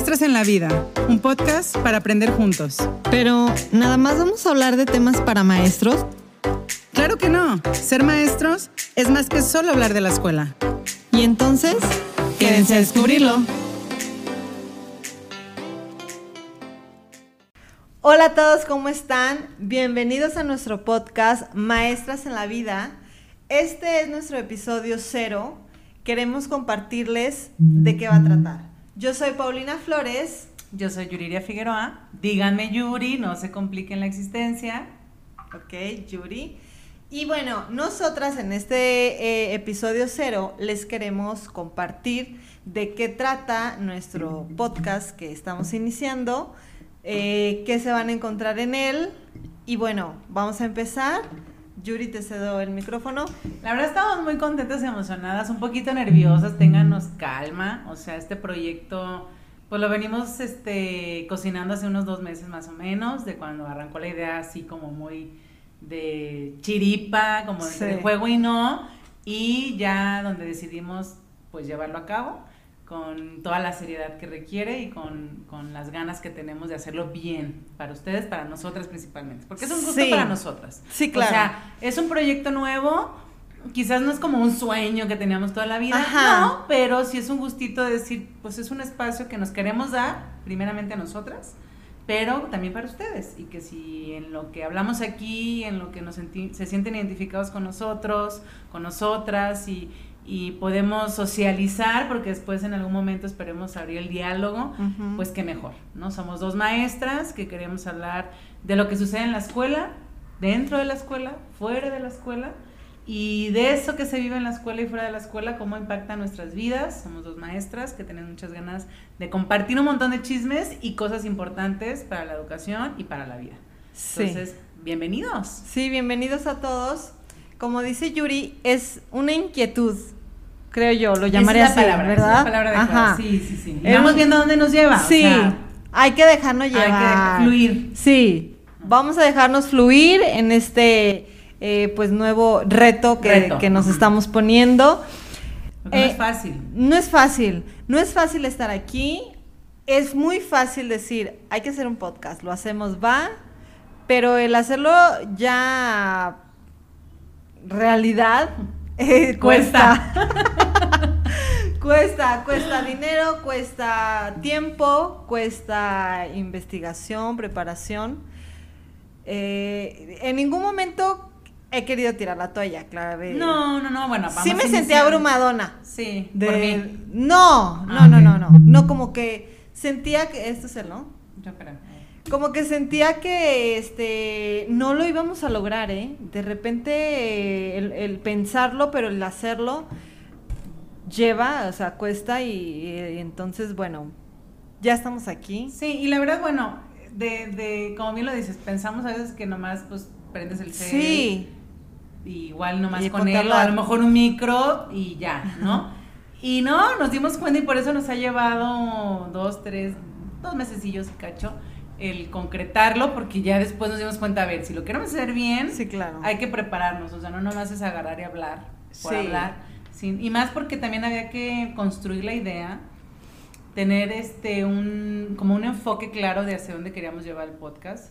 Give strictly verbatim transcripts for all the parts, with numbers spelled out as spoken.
Maestras en la Vida, un podcast para aprender juntos. Pero, ¿nada más vamos a hablar de temas para maestros? Claro que no. Ser maestros es más que solo hablar de la escuela. Y entonces, quédense a descubrirlo. Hola a todos, ¿cómo están? Bienvenidos a nuestro podcast Maestras en la Vida. Este es nuestro episodio cero. Queremos compartirles de qué va a tratar. Yo soy Paulina Flores. Yo soy Yuriria Figueroa. Díganme Yuri, no se compliquen la existencia. Ok, Yuri. Y bueno, nosotras en este eh, episodio cero les queremos compartir de qué trata nuestro podcast que estamos iniciando, eh, qué se van a encontrar en él. Y bueno, vamos a empezar. Yuri, te cedo el micrófono. La verdad estamos muy contentas y emocionadas, un poquito nerviosas, ténganos calma. O sea, este proyecto, pues lo venimos este, cocinando hace unos dos meses más o menos, de cuando arrancó la idea así como muy de chiripa, como sí, de juego y no. Y ya donde decidimos pues llevarlo a cabo con toda la seriedad que requiere y con, con las ganas que tenemos de hacerlo bien para ustedes, para nosotras principalmente, porque es un gusto sí, para nosotras. Sí, claro. O sea, es un proyecto nuevo, quizás no es como un sueño que teníamos toda la vida, ajá, no, pero sí es un gustito de decir, pues es un espacio que nos queremos dar, primeramente a nosotras, pero también para ustedes, y que si en lo que hablamos aquí, en lo que nos senti- se sienten identificados con nosotros, con nosotras, y... y podemos socializar, porque después en algún momento esperemos abrir el diálogo, uh-huh, pues qué mejor, ¿no? Somos dos maestras que queremos hablar de lo que sucede en la escuela, dentro de la escuela, fuera de la escuela, y de eso que se vive en la escuela y fuera de la escuela, cómo impacta nuestras vidas. Somos dos maestras que tenemos muchas ganas de compartir un montón de chismes y cosas importantes para la educación y para la vida. Sí. Entonces, bienvenidos. Sí, bienvenidos a todos. Como dice Yuri, es una inquietud, creo yo, lo llamaré así, palabra, ¿verdad? Es la palabra adecuada. Sí, sí, sí. Vamos viendo dónde nos lleva. Sí, o sea, hay que dejarnos llevar. Hay que fluir. Sí, vamos a dejarnos fluir en este eh, pues nuevo reto que, reto. que nos estamos poniendo. Porque eh, no es fácil. No es fácil, no es fácil estar aquí. Es muy fácil decir, hay que hacer un podcast, lo hacemos, va, pero el hacerlo ya... realidad eh, cuesta cuesta cuesta dinero, cuesta tiempo, cuesta investigación, preparación. Eh, en ningún momento he querido tirar la toalla, claro. No, no, no, bueno, vamos. Sí me sentí abrumadona. Sí. De, por mí. No, no, ah, no, okay. no, no, no, no, como que sentía que esto es el no. Yo espera. Como que sentía que este no lo íbamos a lograr, ¿eh? De repente el, el pensarlo, pero el hacerlo lleva, o sea, cuesta y, y entonces, bueno, ya estamos aquí. Sí, y la verdad, bueno, de, de como bien lo dices, pensamos a veces que nomás pues prendes el cel. Sí. Y igual nomás y con él, a lo mejor un micro y ya, ¿no? Y no, nos dimos cuenta y por eso nos ha llevado dos, tres, dos mesecillos y cacho el concretarlo, porque ya después nos dimos cuenta, a ver, si lo queremos hacer bien, sí, claro, hay que prepararnos, o sea, no nomás es agarrar y hablar, por sí, hablar, sin, y más porque también había que construir la idea, tener este un como un enfoque claro de hacia dónde queríamos llevar el podcast.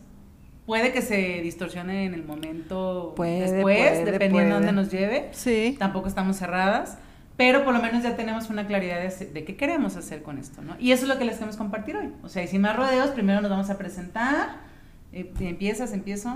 Puede que se distorsione en el momento, puede, después, puede, dependiendo de dónde nos lleve, sí, tampoco estamos cerradas, pero por lo menos ya tenemos una claridad de, de qué queremos hacer con esto, ¿no? Y eso es lo que les queremos compartir hoy. O sea, y sin más rodeos, primero nos vamos a presentar. Eh, ¿Empiezas? ¿Empiezo?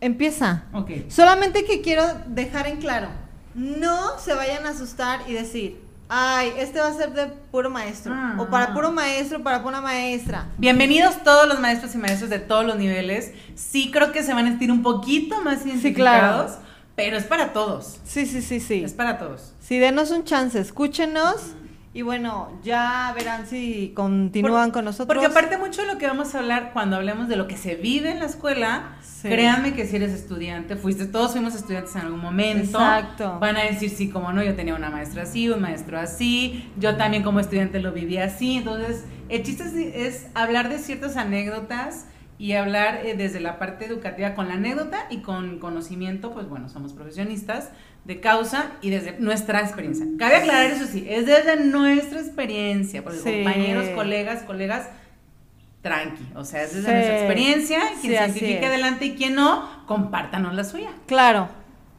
Empieza. Ok. Solamente que quiero dejar en claro, no se vayan a asustar y decir, ay, este va a ser de puro maestro, ah, o para puro maestro, para pura maestra. Bienvenidos todos los maestros y maestros de todos los niveles. Sí creo que se van a sentir un poquito más identificados. Sí, claro. Pero es para todos. Sí, sí, sí, sí. Es para todos. Sí, denos un chance, escúchenos y bueno, ya verán si continúan Por, con nosotros. Porque aparte mucho de lo que vamos a hablar cuando hablemos de lo que se vive en la escuela, sí, créanme que si eres estudiante, fuiste, todos fuimos estudiantes en algún momento. Exacto. Van a decir, sí, como no, yo tenía una maestra así, un maestro así, yo también como estudiante lo viví así. Entonces, el chiste es, es hablar de ciertas anécdotas y hablar eh, desde la parte educativa con la anécdota y con conocimiento, pues bueno, somos profesionistas de causa y desde nuestra experiencia. Cabe aclarar eso sí, es desde nuestra experiencia, porque sí. compañeros, colegas, colegas, tranqui, o sea, es desde sí. nuestra experiencia, quien sí, se identifique adelante y quien no, compártanos la suya. Claro.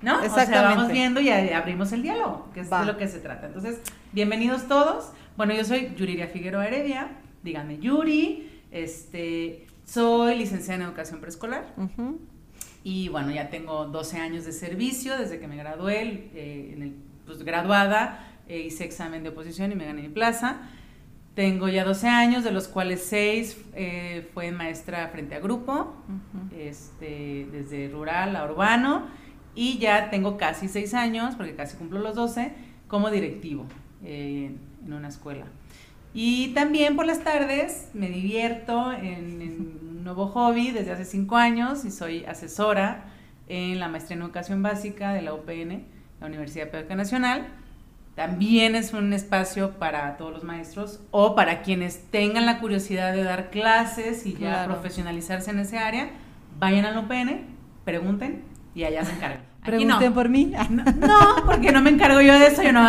¿No? Exactamente. O sea, vamos viendo y abrimos el diálogo, que es Va. de lo que se trata. Entonces, bienvenidos todos. Bueno, yo soy Yuriria Figueroa Heredia, díganme Yuri, este, soy licenciada en educación preescolar uh-huh. y bueno, ya tengo doce años de servicio desde que me gradué, eh, en el, pues graduada, eh, hice examen de oposición y me gané mi plaza. Tengo ya doce años, de los cuales seis eh, fue maestra frente a grupo, uh-huh. este, desde rural a urbano, y ya tengo casi seis años, porque casi cumplo los doce, como directivo eh, en una escuela. Y también por las tardes me divierto en, en un nuevo hobby desde hace cinco años, y soy asesora en la maestría en educación básica de la U P N, la Universidad Pedagógica Nacional. También es un espacio para todos los maestros o para quienes tengan la curiosidad de dar clases y ya claro. profesionalizarse en ese área. Vayan a la U P N, pregunten y allá se encargan. Pregunten no. por mí. No, no, porque no me encargo yo de eso. Yo no,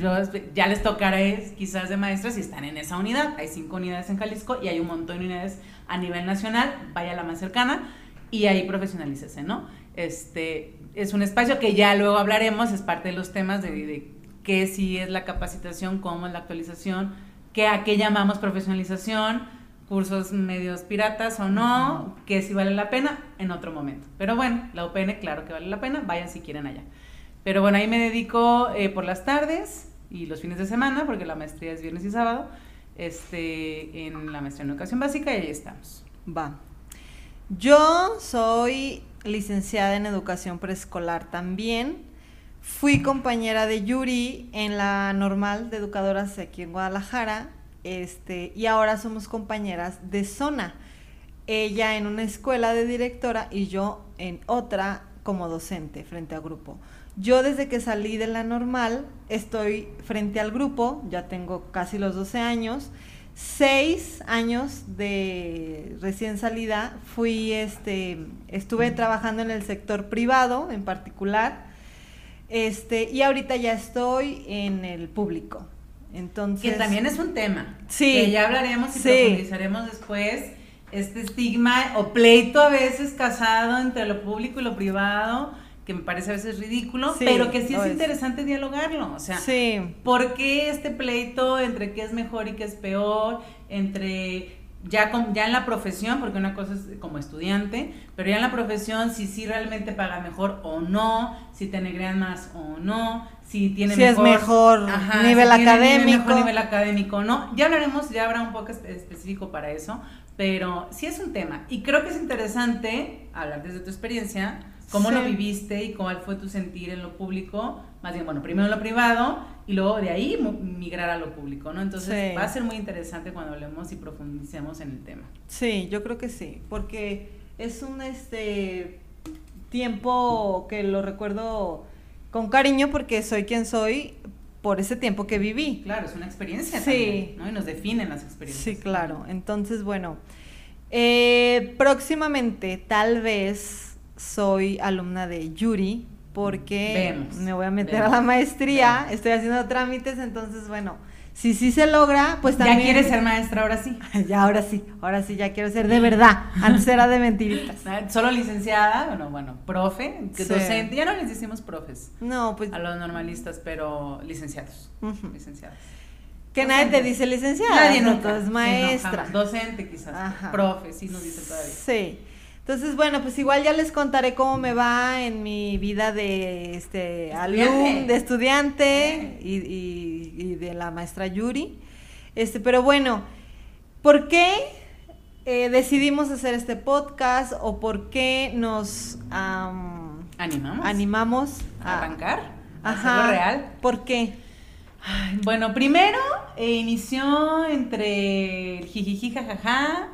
yo, ya les tocaré quizás de maestros si están en esa unidad. Hay cinco unidades en Jalisco y hay un montón de unidades a nivel nacional. Vaya a la más cercana y ahí profesionalícese, ¿no? Este es un espacio que ya luego hablaremos. Es parte de los temas de, de qué sí es la capacitación, cómo es la actualización, qué, a qué llamamos profesionalización, cursos medios piratas o no, uh-huh. que sí vale la pena en otro momento. Pero bueno, la U P N claro que vale la pena, vayan si quieren allá. Pero bueno, ahí me dedico eh, por las tardes y los fines de semana, porque la maestría es viernes y sábado, este, en la maestría en educación básica, y ahí estamos. Va. Yo soy licenciada en educación preescolar también. Fui compañera de Yuri en la normal de educadoras aquí en Guadalajara, este, y ahora somos compañeras de zona. Ella en una escuela de directora y yo en otra como docente frente a grupo. Yo desde que salí de la normal estoy frente al grupo, ya tengo casi los doce años. Seis años de recién salida fui, este, estuve trabajando en el sector privado en particular. Este, y ahorita ya estoy en el público, entonces... Que también es un tema, sí, que ya hablaremos y sí. profundizaremos después, este estigma o pleito a veces casado entre lo público y lo privado, que me parece a veces ridículo, sí, pero que sí es interesante es. dialogarlo, o sea, sí. ¿por qué este pleito entre qué es mejor y qué es peor, entre... Ya, con, ya en la profesión, porque una cosa es como estudiante, pero ya en la profesión si sí si realmente paga mejor o no, si te negrean más o no, si tiene si mejor, es mejor ajá, nivel si académico, tiene mejor nivel académico, no, ya hablaremos, ya habrá un poco específico para eso, pero sí es un tema y creo que es interesante hablar desde tu experiencia, cómo sí. lo viviste y cuál fue tu sentir en lo público, más bien, bueno, primero en lo privado y luego de ahí migrar a lo público, ¿no? Entonces sí. va a ser muy interesante cuando hablemos y profundicemos en el tema. Sí, yo creo que sí, porque es un este tiempo que lo recuerdo con cariño porque soy quien soy por ese tiempo que viví. Claro, es una experiencia sí. también, ¿no? Y nos definen las experiencias. Sí, claro. Entonces, bueno, eh, próximamente tal vez... Soy alumna de Yuri porque vemos, me voy a meter vemos, a la maestría, vemos. Estoy haciendo trámites, entonces bueno, si sí se logra, pues también... Ya quieres ser maestra, ahora sí. ya, ahora sí, ahora sí, ya quiero ser de verdad, antes era de mentiritas. Solo licenciada, bueno, bueno, profe, sí. docente, ya no les decimos profes no, pues, a los normalistas, pero licenciados, uh-huh. licenciados. Que docente. Nadie te dice licenciada, nadie no, nunca, es maestra. Sí, no, docente quizás, Ajá. profe, sí nos dice todavía. Sí. Entonces, bueno, pues igual ya les contaré cómo me va en mi vida de este alumno, de estudiante y, y, y de la maestra Yuri. Este, pero bueno, ¿por qué eh, decidimos hacer este podcast o por qué nos um, animamos, animamos a, a arrancar, a ajá, hacerlo real? ¿Por qué? Ay, bueno, primero eh, inició entre el jijiji jajaja.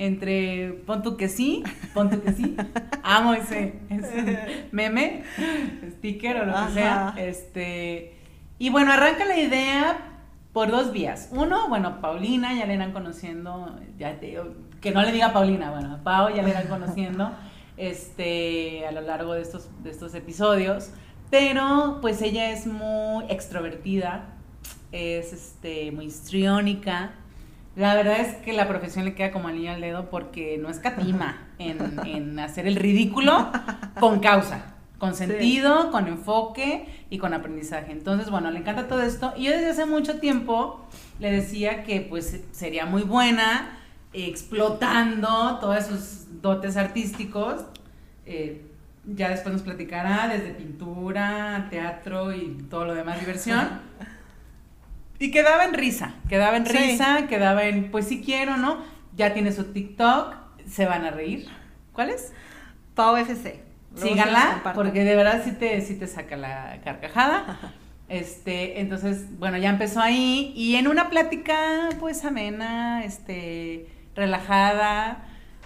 Entre pon tú que sí, pon tú que sí, amo ese, ese meme, sticker o lo Ajá. que sea, este, y bueno, arranca la idea por dos vías, uno, bueno, Paulina, ya le irán conociendo, ya te, que no le diga a Paulina, bueno, a Pau ya le irán conociendo este, a lo largo de estos, de estos episodios, pero pues ella es muy extrovertida, es este, muy histriónica. La verdad es que la profesión le queda como anillo al dedo porque no escatima en, en hacer el ridículo con causa, con sentido, sí, con enfoque y con aprendizaje. Entonces, bueno, le encanta todo esto. Y yo desde hace mucho tiempo le decía que pues sería muy buena explotando todos sus dotes artísticos. Eh, ya después nos platicará desde pintura, teatro y todo lo demás, diversión. Y quedaba en risa, quedaba en risa, sí. quedaba en, pues sí quiero, ¿no? Ya tiene su TikTok, se van a reír. ¿Cuál es? Pau F C. Síganla, porque de verdad sí te, sí te saca la carcajada. Este, entonces, bueno, ya empezó ahí, y en una plática, pues, amena, este, relajada,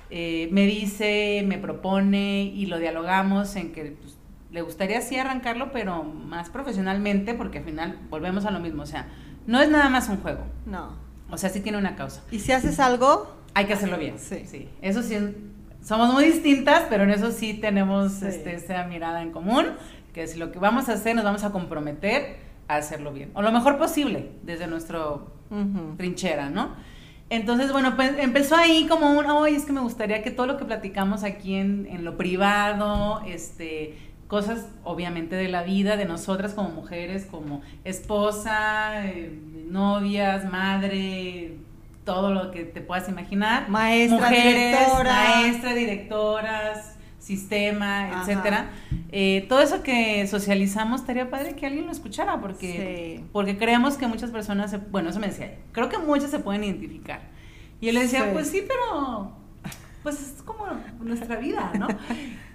eh, me dice, me propone, y lo dialogamos en que, pues, le gustaría sí arrancarlo, pero más profesionalmente, porque al final volvemos a lo mismo, o sea, no es nada más un juego. No. O sea, sí tiene una causa. Y si haces algo, hay que hacerlo bien. Sí. Sí. Eso sí, somos muy distintas, pero en eso sí tenemos sí. Este, esta mirada en común, que es lo que vamos a hacer, nos vamos a comprometer a hacerlo bien. O lo mejor posible, desde nuestro uh-huh. trinchera, ¿no? Entonces, bueno, pues empezó ahí como un, oye, es que me gustaría que todo lo que platicamos aquí en, en lo privado, este... cosas obviamente de la vida, de nosotras como mujeres, como esposa, eh, novias, madre, todo lo que te puedas imaginar. Maestra, mujeres, directora. Maestra, directoras, sistema, ajá, etcétera. Eh, todo eso que socializamos, estaría padre que alguien lo escuchara, porque, sí, porque creemos que muchas personas, se, bueno, eso me decía, creo que muchas se pueden identificar. Y él le decía, sí, pues sí, pero... pues es como nuestra vida, ¿no?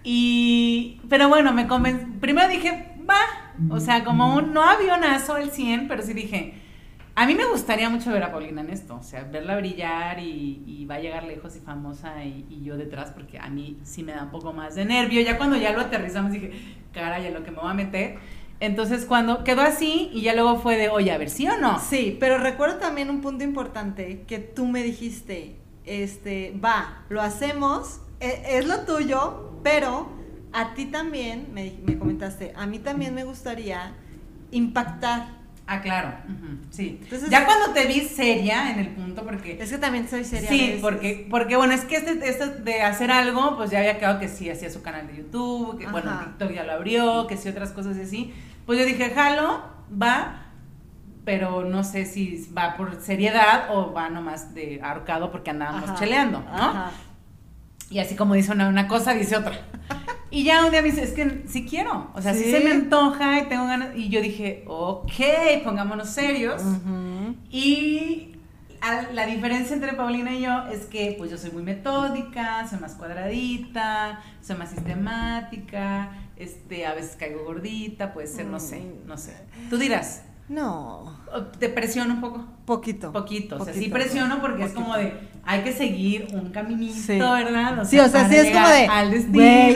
Y, pero bueno, me convenció. Primero dije, va, o sea, como un no avionazo al cien, pero sí dije, a mí me gustaría mucho ver a Paulina en esto, o sea, verla brillar y, y va a llegar lejos y famosa y, y yo detrás, porque a mí sí me da un poco más de nervio. Ya cuando ya lo aterrizamos dije, caray, ya lo que me voy a meter. Entonces, cuando quedó así y ya luego fue de, oye, a ver, ¿sí o no? Sí, pero recuerdo también un punto importante que tú me dijiste, Este, va, lo hacemos, es, es lo tuyo, pero a ti también, me, me comentaste, a mí también me gustaría impactar. Ah, claro, uh-huh, sí. Entonces, ya cuando te vi seria en el punto, porque... Es que también soy seria. Sí, porque, porque, bueno, es que este, este de hacer algo, pues ya había quedado que sí, hacía su canal de YouTube, que ajá, bueno, TikTok ya lo abrió, que sí, otras cosas así. Pues yo dije, jalo, va... pero no sé si va por seriedad o va nomás de ahorcado porque andábamos ajá, cheleando, ¿no? Ajá. Y así como dice una, una cosa, dice otra. Y ya un día me dice, es que sí quiero, o sea, sí, sí se me antoja y tengo ganas. Y yo dije, ok, pongámonos serios. Uh-huh. Y a, la diferencia entre Paulina y yo es que pues yo soy muy metódica, soy más cuadradita, soy más sistemática, este, a veces caigo gordita, puede ser, no sé, no sé. Tú dirás... No. ¿Te presiono un poco? Poquito. Poquito. O sea, poquito, sí presiono porque poquito, es como de, hay que seguir un caminito, sí, ¿verdad? O sí, sea, o sea, sí es como de, al destino.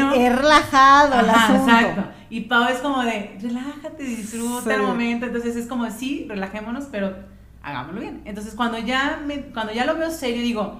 Güey, es relajado el asunto. Exacto. Y Pau es como de, relájate, disfruta sí, el momento. Entonces es como de, sí, relajémonos, pero hagámoslo bien. Entonces cuando ya me, cuando ya lo veo serio, digo,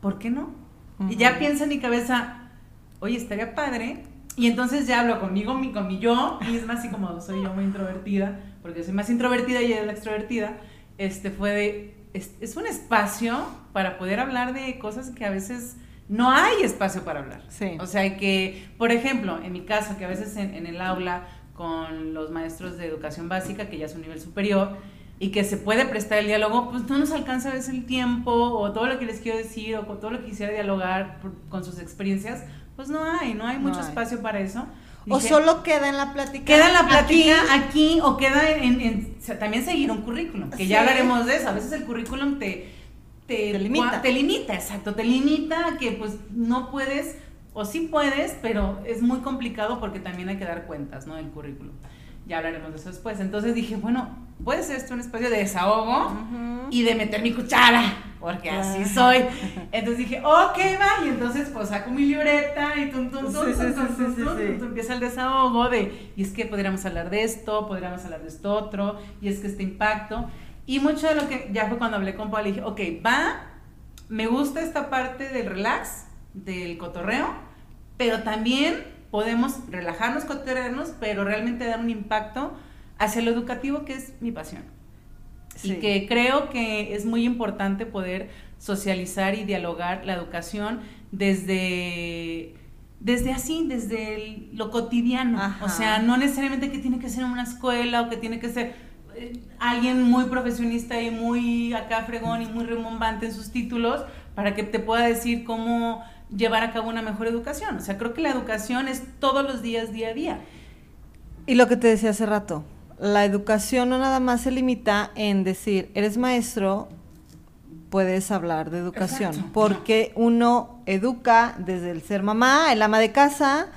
¿por qué no? Uh-huh. Y ya pienso en mi cabeza, oye, estaría padre. Y entonces ya hablo conmigo, mi, con mi yo misma, así como soy yo muy introvertida, porque soy más introvertida y ella es la extrovertida, este fue de, es, es un espacio para poder hablar de cosas que a veces no hay espacio para hablar. Sí. O sea que, por ejemplo, en mi caso, que a veces en, en el aula con los maestros de educación básica, que ya es un nivel superior, y que se puede prestar el diálogo, pues no nos alcanza a veces el tiempo, o todo lo que les quiero decir, o con todo lo que quisiera dialogar por, con sus experiencias, pues no hay, no hay mucho no hay. espacio para eso. Dije, o solo queda en la plática. Queda en la plática aquí, aquí o queda en, en, en o sea, también seguir un currículum, que sí, ya hablaremos de eso. A veces el currículum te, te, te limita. Te limita, exacto, te limita que pues no puedes, o sí puedes, pero es muy complicado porque también hay que dar cuentas, ¿no? Del currículum. Ya hablaremos de eso después. Entonces dije, bueno, puede ser esto un espacio de desahogo uh-huh, y de meter mi cuchara, porque uh-huh, así soy. Entonces dije, ok, va, y entonces pues saco mi libreta y tum, tum, tum, empieza el desahogo de, y es que podríamos hablar de esto, podríamos hablar de esto otro, y es que este impacto. Y mucho de lo que, ya fue cuando hablé con Paul, dije, ok, va, me gusta esta parte del relax, del cotorreo, pero también podemos relajarnos, cotorrearnos, pero realmente dar un impacto hacia lo educativo, que es mi pasión. Sí. Y que creo que es muy importante poder socializar y dialogar la educación desde... Desde así, desde el, lo cotidiano. Ajá. O sea, no necesariamente que tiene que ser en una escuela o que tiene que ser eh, alguien muy profesionista y muy acá fregón y muy rimbombante en sus títulos para que te pueda decir cómo llevar a cabo una mejor educación. O sea, creo que la educación es todos los días, día a día. Y lo que te decía hace rato, la educación no nada más se limita en decir, eres maestro, puedes hablar de educación. Exacto. Porque uno educa desde el ser mamá, el ama de casa,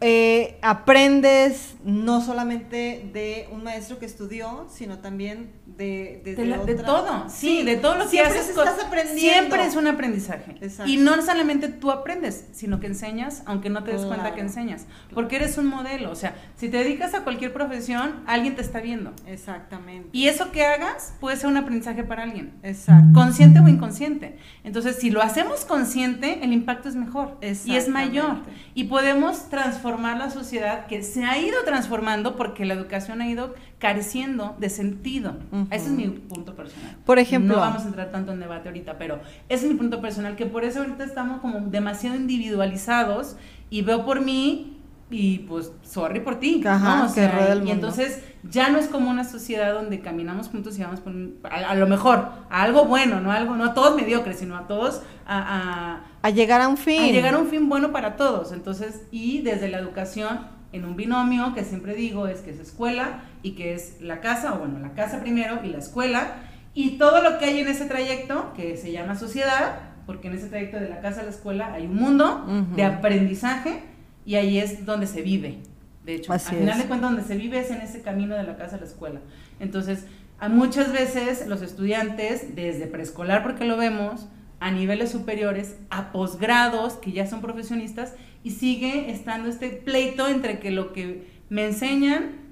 eh, aprendes no solamente de un maestro que estudió, sino también de... De, de, la, otra. de todo, sí, sí, de todo lo que haces. Siempre estás aprendiendo. Siempre es un aprendizaje. Exacto. Y no solamente tú aprendes, sino que enseñas, aunque no te des claro. cuenta que enseñas, porque eres un modelo. O sea, si te dedicas a cualquier profesión, alguien te está viendo. Exactamente. Y eso que hagas puede ser un aprendizaje para alguien. Exacto. Consciente o inconsciente. Entonces, si lo hacemos consciente, el impacto es mejor. Y es mayor. Y podemos transformar la sociedad que se ha ido transformando porque la educación ha ido careciendo de sentido. Uh-huh. Ese es mi punto personal. Por ejemplo, no vamos a entrar tanto en debate ahorita, pero ese es mi punto personal, que por eso ahorita estamos como demasiado individualizados y veo por mí y pues sorry por ti. Ajá, ¿no? O sea, y mundo. Entonces ya no es como una sociedad donde caminamos juntos y vamos por un, a, a lo mejor a algo bueno, no a algo, no a todos mediocres, sino a todos a, a, a llegar a un fin. A llegar a un fin bueno para todos. Entonces, y desde la educación en un binomio que siempre digo es que es escuela y que es la casa, o bueno, la casa primero y la escuela, y todo lo que hay en ese trayecto que se llama sociedad, porque en ese trayecto de la casa a la escuela hay un mundo uh-huh. de aprendizaje y ahí es donde se vive. De hecho, así al final es. de cuentas donde se vive es en ese camino de la casa a la escuela. Entonces, a muchas veces los estudiantes, desde preescolar porque lo vemos, a niveles superiores, a posgrados, que ya son profesionistas, y sigue estando este pleito entre que lo que me enseñan,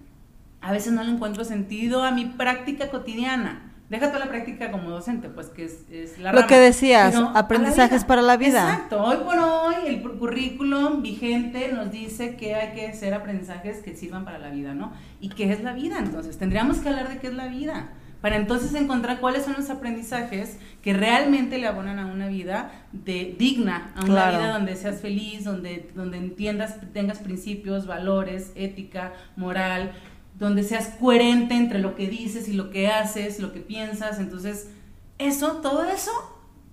a veces no le encuentro sentido a mi práctica cotidiana. Deja toda la práctica como docente, pues que es, es la rama. Lo que decías, pero aprendizajes para la vida. Exacto, hoy por hoy el currículum vigente nos dice que hay que hacer aprendizajes que sirvan para la vida, ¿no? ¿Y qué es la vida? Entonces, tendríamos que hablar de qué es la vida, para entonces encontrar cuáles son los aprendizajes que realmente le abonan a una vida de, digna, a una claro. vida donde seas feliz, donde, donde entiendas, tengas principios, valores, ética, moral, donde seas coherente entre lo que dices y lo que haces, lo que piensas. Entonces, eso, todo eso,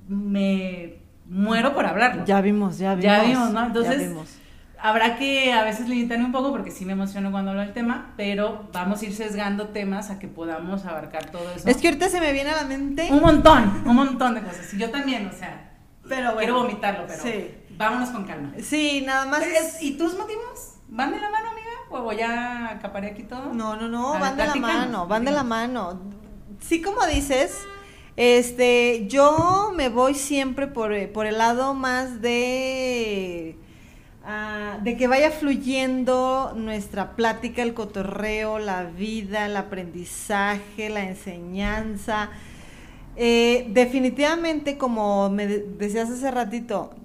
me muero por hablarlo. Ya vimos, ya vimos. Ya vimos, ¿no? Entonces, ya vimos. Habrá que a veces limitarme un poco porque sí me emociono cuando hablo del tema, pero vamos a ir sesgando temas a que podamos abarcar todo eso. Es que ahorita se me viene a la mente un montón, un montón de cosas. Y yo también, o sea, pero bueno, quiero vomitarlo, pero sí. vámonos con calma. Sí, nada más. Es... ¿Y tus motivos? ¿Van de la mano, amiga? ¿O ya acaparé aquí todo? No, no, no, van de la mano, van de la mano. Sí, como dices, este, yo me voy siempre por, por el lado más de... Uh, de que vaya fluyendo nuestra plática, el cotorreo, la vida, el aprendizaje, la enseñanza. Eh, definitivamente, como me decías hace ratito,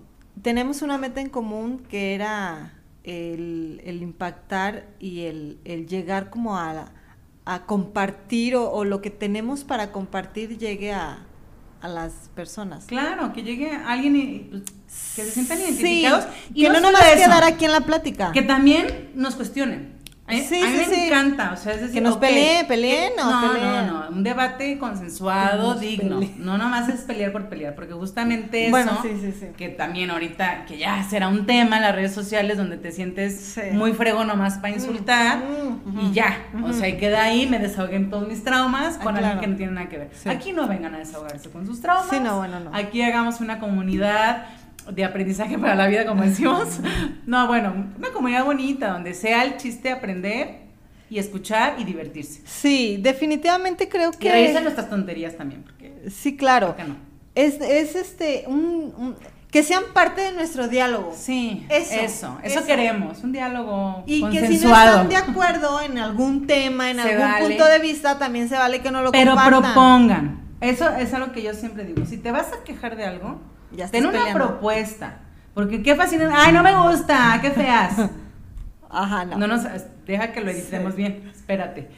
tenemos una meta en común que era el, el impactar y el, el llegar como a, a compartir o, o lo que tenemos para compartir llegue a... a las personas. Claro, que llegue alguien y, pues, que se sientan identificados. Sí, y que no, no nos va a quedar aquí en la plática. Que también nos cuestionen. ¿Eh? Sí, a mí sí, me sí. encanta, o sea, es decir, que nos okay, peleen, peleen o no, peleen. No, no, no, un debate consensuado, digno, peleen. No nomás es pelear por pelear, porque justamente bueno, eso, sí, sí, sí. que también ahorita, que ya será un tema en las redes sociales donde te sientes sí. muy fregón nomás para insultar, mm, mm, y ya, mm, o sea, y queda ahí, me desahogué en todos mis traumas con ah, alguien claro. que no tiene nada que ver, sí. aquí no vengan a desahogarse con sus traumas, sí, no, bueno, no. aquí hagamos una comunidad de aprendizaje para la vida, como decimos. No, bueno, una comunidad bonita, donde sea el chiste aprender y escuchar y divertirse. Sí, definitivamente creo que... Y reírse nuestras tonterías también, porque... Sí, claro. ¿Por qué no? Es, es este, un, un... que sean parte de nuestro diálogo. Sí, eso, eso, eso, eso. Queremos, un diálogo y consensuado. Y que si no están de acuerdo en algún tema, en se algún vale. punto de vista, también se vale que no lo Pero compartan. Pero propongan. Eso es algo que yo siempre digo. Si te vas a quejar de algo, ya ten una peleando. propuesta. Porque qué fascinante. ¡Ay, no me gusta! ¡Qué feas! Ajá, no. No nos... Deja que lo editemos sí. bien. Espérate.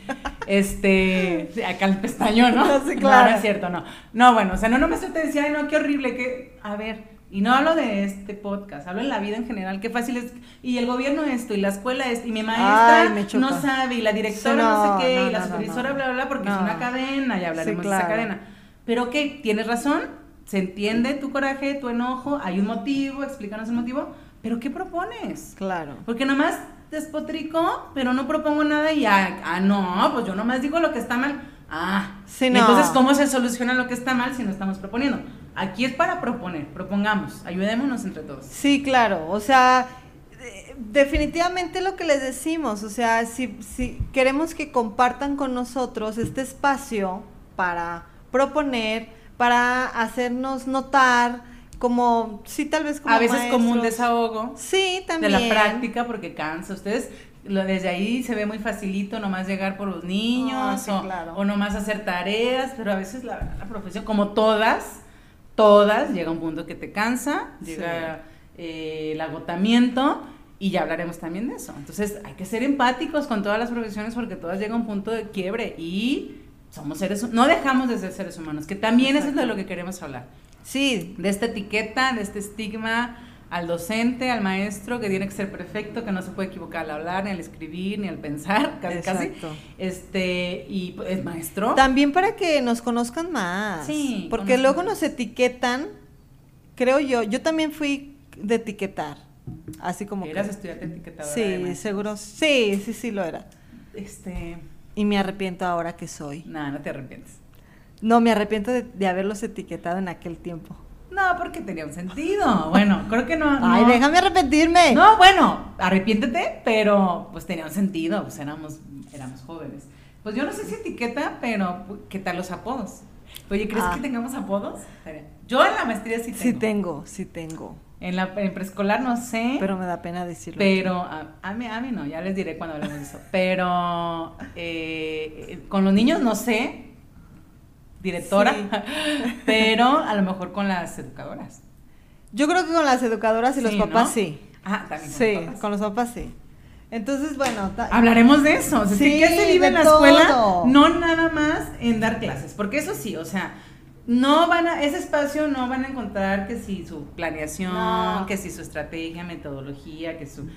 Este... Acá el pestaño, ¿no? No, sí, claro. No, no es cierto, no. No, bueno, o sea, no, no me estoy te decía, ay, no, qué horrible, qué... A ver... Y no hablo de este podcast, hablo de la vida en general, qué fácil es, y el gobierno esto, y la escuela esto, y mi maestra Ay, no sabe, y la directora sí, no, no sé qué, no, y la no, supervisora no, bla, bla, bla, porque no. es una cadena, y hablaremos sí, claro. de esa cadena. Pero que tienes razón, se entiende tu coraje, tu enojo, hay un motivo, explícanos el motivo, pero ¿qué propones? Claro. Porque nomás despotrico, pero no propongo nada, y ah, ah no, pues yo nomás digo lo que está mal. Ah, sí, no. Entonces, ¿cómo se soluciona lo que está mal si no estamos proponiendo? Aquí es para proponer, propongamos, ayudémonos entre todos. Sí, claro, o sea, definitivamente lo que les decimos, o sea, si, si queremos que compartan con nosotros este espacio para proponer, para hacernos notar, como, sí, tal vez como a veces maestros, como un desahogo. Sí, también. De la práctica, porque cansa, ustedes... Desde ahí se ve muy facilito nomás llegar por los niños, oh, sí, o, claro. o nomás hacer tareas, pero a veces la, la profesión, como todas, todas, llega un punto que te cansa, llega sí. eh, el agotamiento, y ya hablaremos también de eso. Entonces hay que ser empáticos con todas las profesiones, porque todas llegan a un punto de quiebre, y somos seres, no dejamos de ser seres humanos, que también Exacto. eso es de lo que queremos hablar. Sí, de esta etiqueta, de este estigma, al docente, al maestro, que tiene que ser perfecto, que no se puede equivocar al hablar, ni al escribir, ni al pensar, casi Exacto. casi, este, y es maestro. También para que nos conozcan más, sí, porque conozcan. Luego nos etiquetan, creo yo, yo también fui de etiquetar, así como ¿Eras que... ¿Eras estudiante etiquetadora? Sí, seguro, sí, sí, sí lo era. Este... Y me arrepiento ahora que soy. No, nah, no te arrepientes. No, me arrepiento de, de haberlos etiquetado en aquel tiempo. No, porque tenía un sentido. Bueno, creo que no, no. Ay, déjame arrepentirme. No, bueno, arrepiéntete, pero pues tenía un sentido, pues éramos, éramos jóvenes. Pues yo no sé si etiqueta, pero ¿qué tal los apodos? Oye, ¿crees ah. que tengamos apodos? Yo en la maestría sí tengo. Sí tengo, sí tengo. En la en preescolar no sé. Pero me da pena decirlo. Pero a, a, mí, a mí no, ya les diré cuando hablemos de eso. Pero eh, con los niños no sé. Directora, sí. pero a lo mejor con las educadoras. Yo creo que con las educadoras y sí, los papás, ¿no? sí. Ah, también con sí, los papás. Con los papás sí. Entonces, bueno. Ta- Hablaremos de eso. O sea, sí, ¿qué se vive en la todo. escuela? No nada más en dar clases, porque eso sí, o sea, no van a, ese espacio no van a encontrar que si su planeación, no. que si su estrategia, metodología, que su...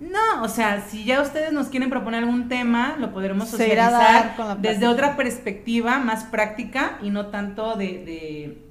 No, o sea, si ya ustedes nos quieren proponer algún tema, lo podremos socializar desde otra perspectiva más práctica y no tanto de, de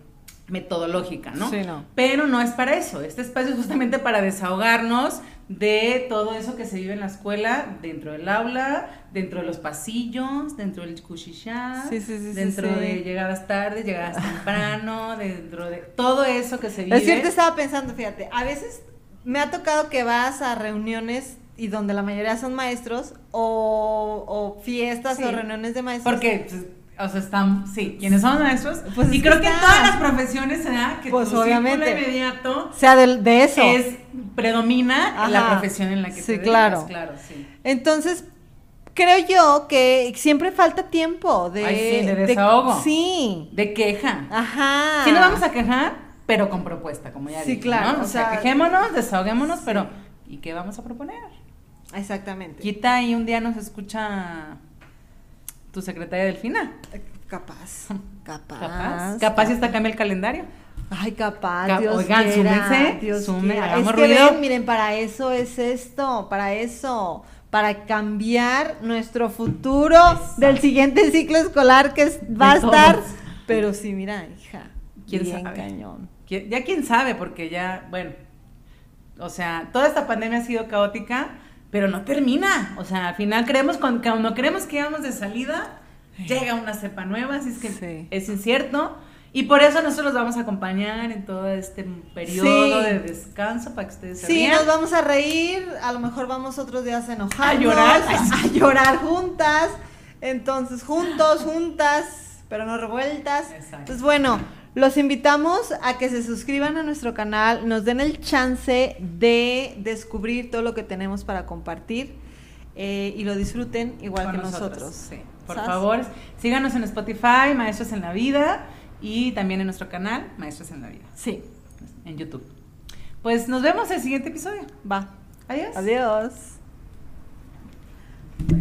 metodológica, ¿no? Sí, no. Pero no es para eso, este espacio es justamente para desahogarnos de todo eso que se vive en la escuela, dentro del aula, dentro de los pasillos, dentro del cuchichá, sí, sí, sí, dentro sí, sí. de llegadas tarde, llegadas temprano, dentro de todo eso que se vive. Es cierto, estaba pensando, fíjate, a veces... Me ha tocado que vas a reuniones y donde la mayoría son maestros o, o fiestas sí, o reuniones de maestros. Porque, o sea, están, sí, quienes son maestros. Pues y creo que, que en todas las profesiones, ¿verdad? Que pues tu obviamente, círculo inmediato sea de, de eso. Es, predomina Ajá. la profesión en la que sí, te claro. dedicas, claro, sí. Entonces, creo yo que siempre falta tiempo de... Ay, sí, de desahogo. De, sí. De queja. Ajá. ¿Sí nos vamos a quejar? Pero con propuesta, como ya sí, dije, claro, ¿no? O, o sea, sea, quejémonos, desahoguémonos, sí. pero ¿y qué vamos a proponer? Exactamente. Quita y un día nos escucha tu secretaria Delfina. Capaz, capaz. Capaz, capaz y hasta cambia el calendario. Ay, capaz, Cap- Dios Oigan, quiera, súmense, Dios sumen, quiera. hagamos es que ruido. Ven, miren, para eso es esto, para eso... para cambiar nuestro futuro Exacto. del siguiente ciclo escolar que va a estar. Pero sí, mira, hija, ¿quién bien sabe? Cañón. Ya quién sabe, porque ya, bueno, o sea, toda esta pandemia ha sido caótica, pero no termina, o sea, al final creemos, con, cuando creemos que íbamos de salida, llega una cepa nueva, así es que sí. es incierto, y por eso nosotros los vamos a acompañar en todo este periodo sí. de descanso, para que ustedes se sí, rían. Sí, nos vamos a reír, a lo mejor vamos otros días a enojarnos, a llorar, a, a llorar juntas, entonces, juntos, juntas, pero no revueltas, Exacto. entonces, bueno, los invitamos a que se suscriban a nuestro canal, nos den el chance de descubrir todo lo que tenemos para compartir. eh, y lo disfruten igual que nosotros. nosotros. Sí. Por ¿Sas? favor, síganos en Spotify, Maestros en la Vida, y también en nuestro canal, Maestros en la Vida. Sí. En YouTube. Pues nos vemos en el siguiente episodio. Va. Adiós. Adiós.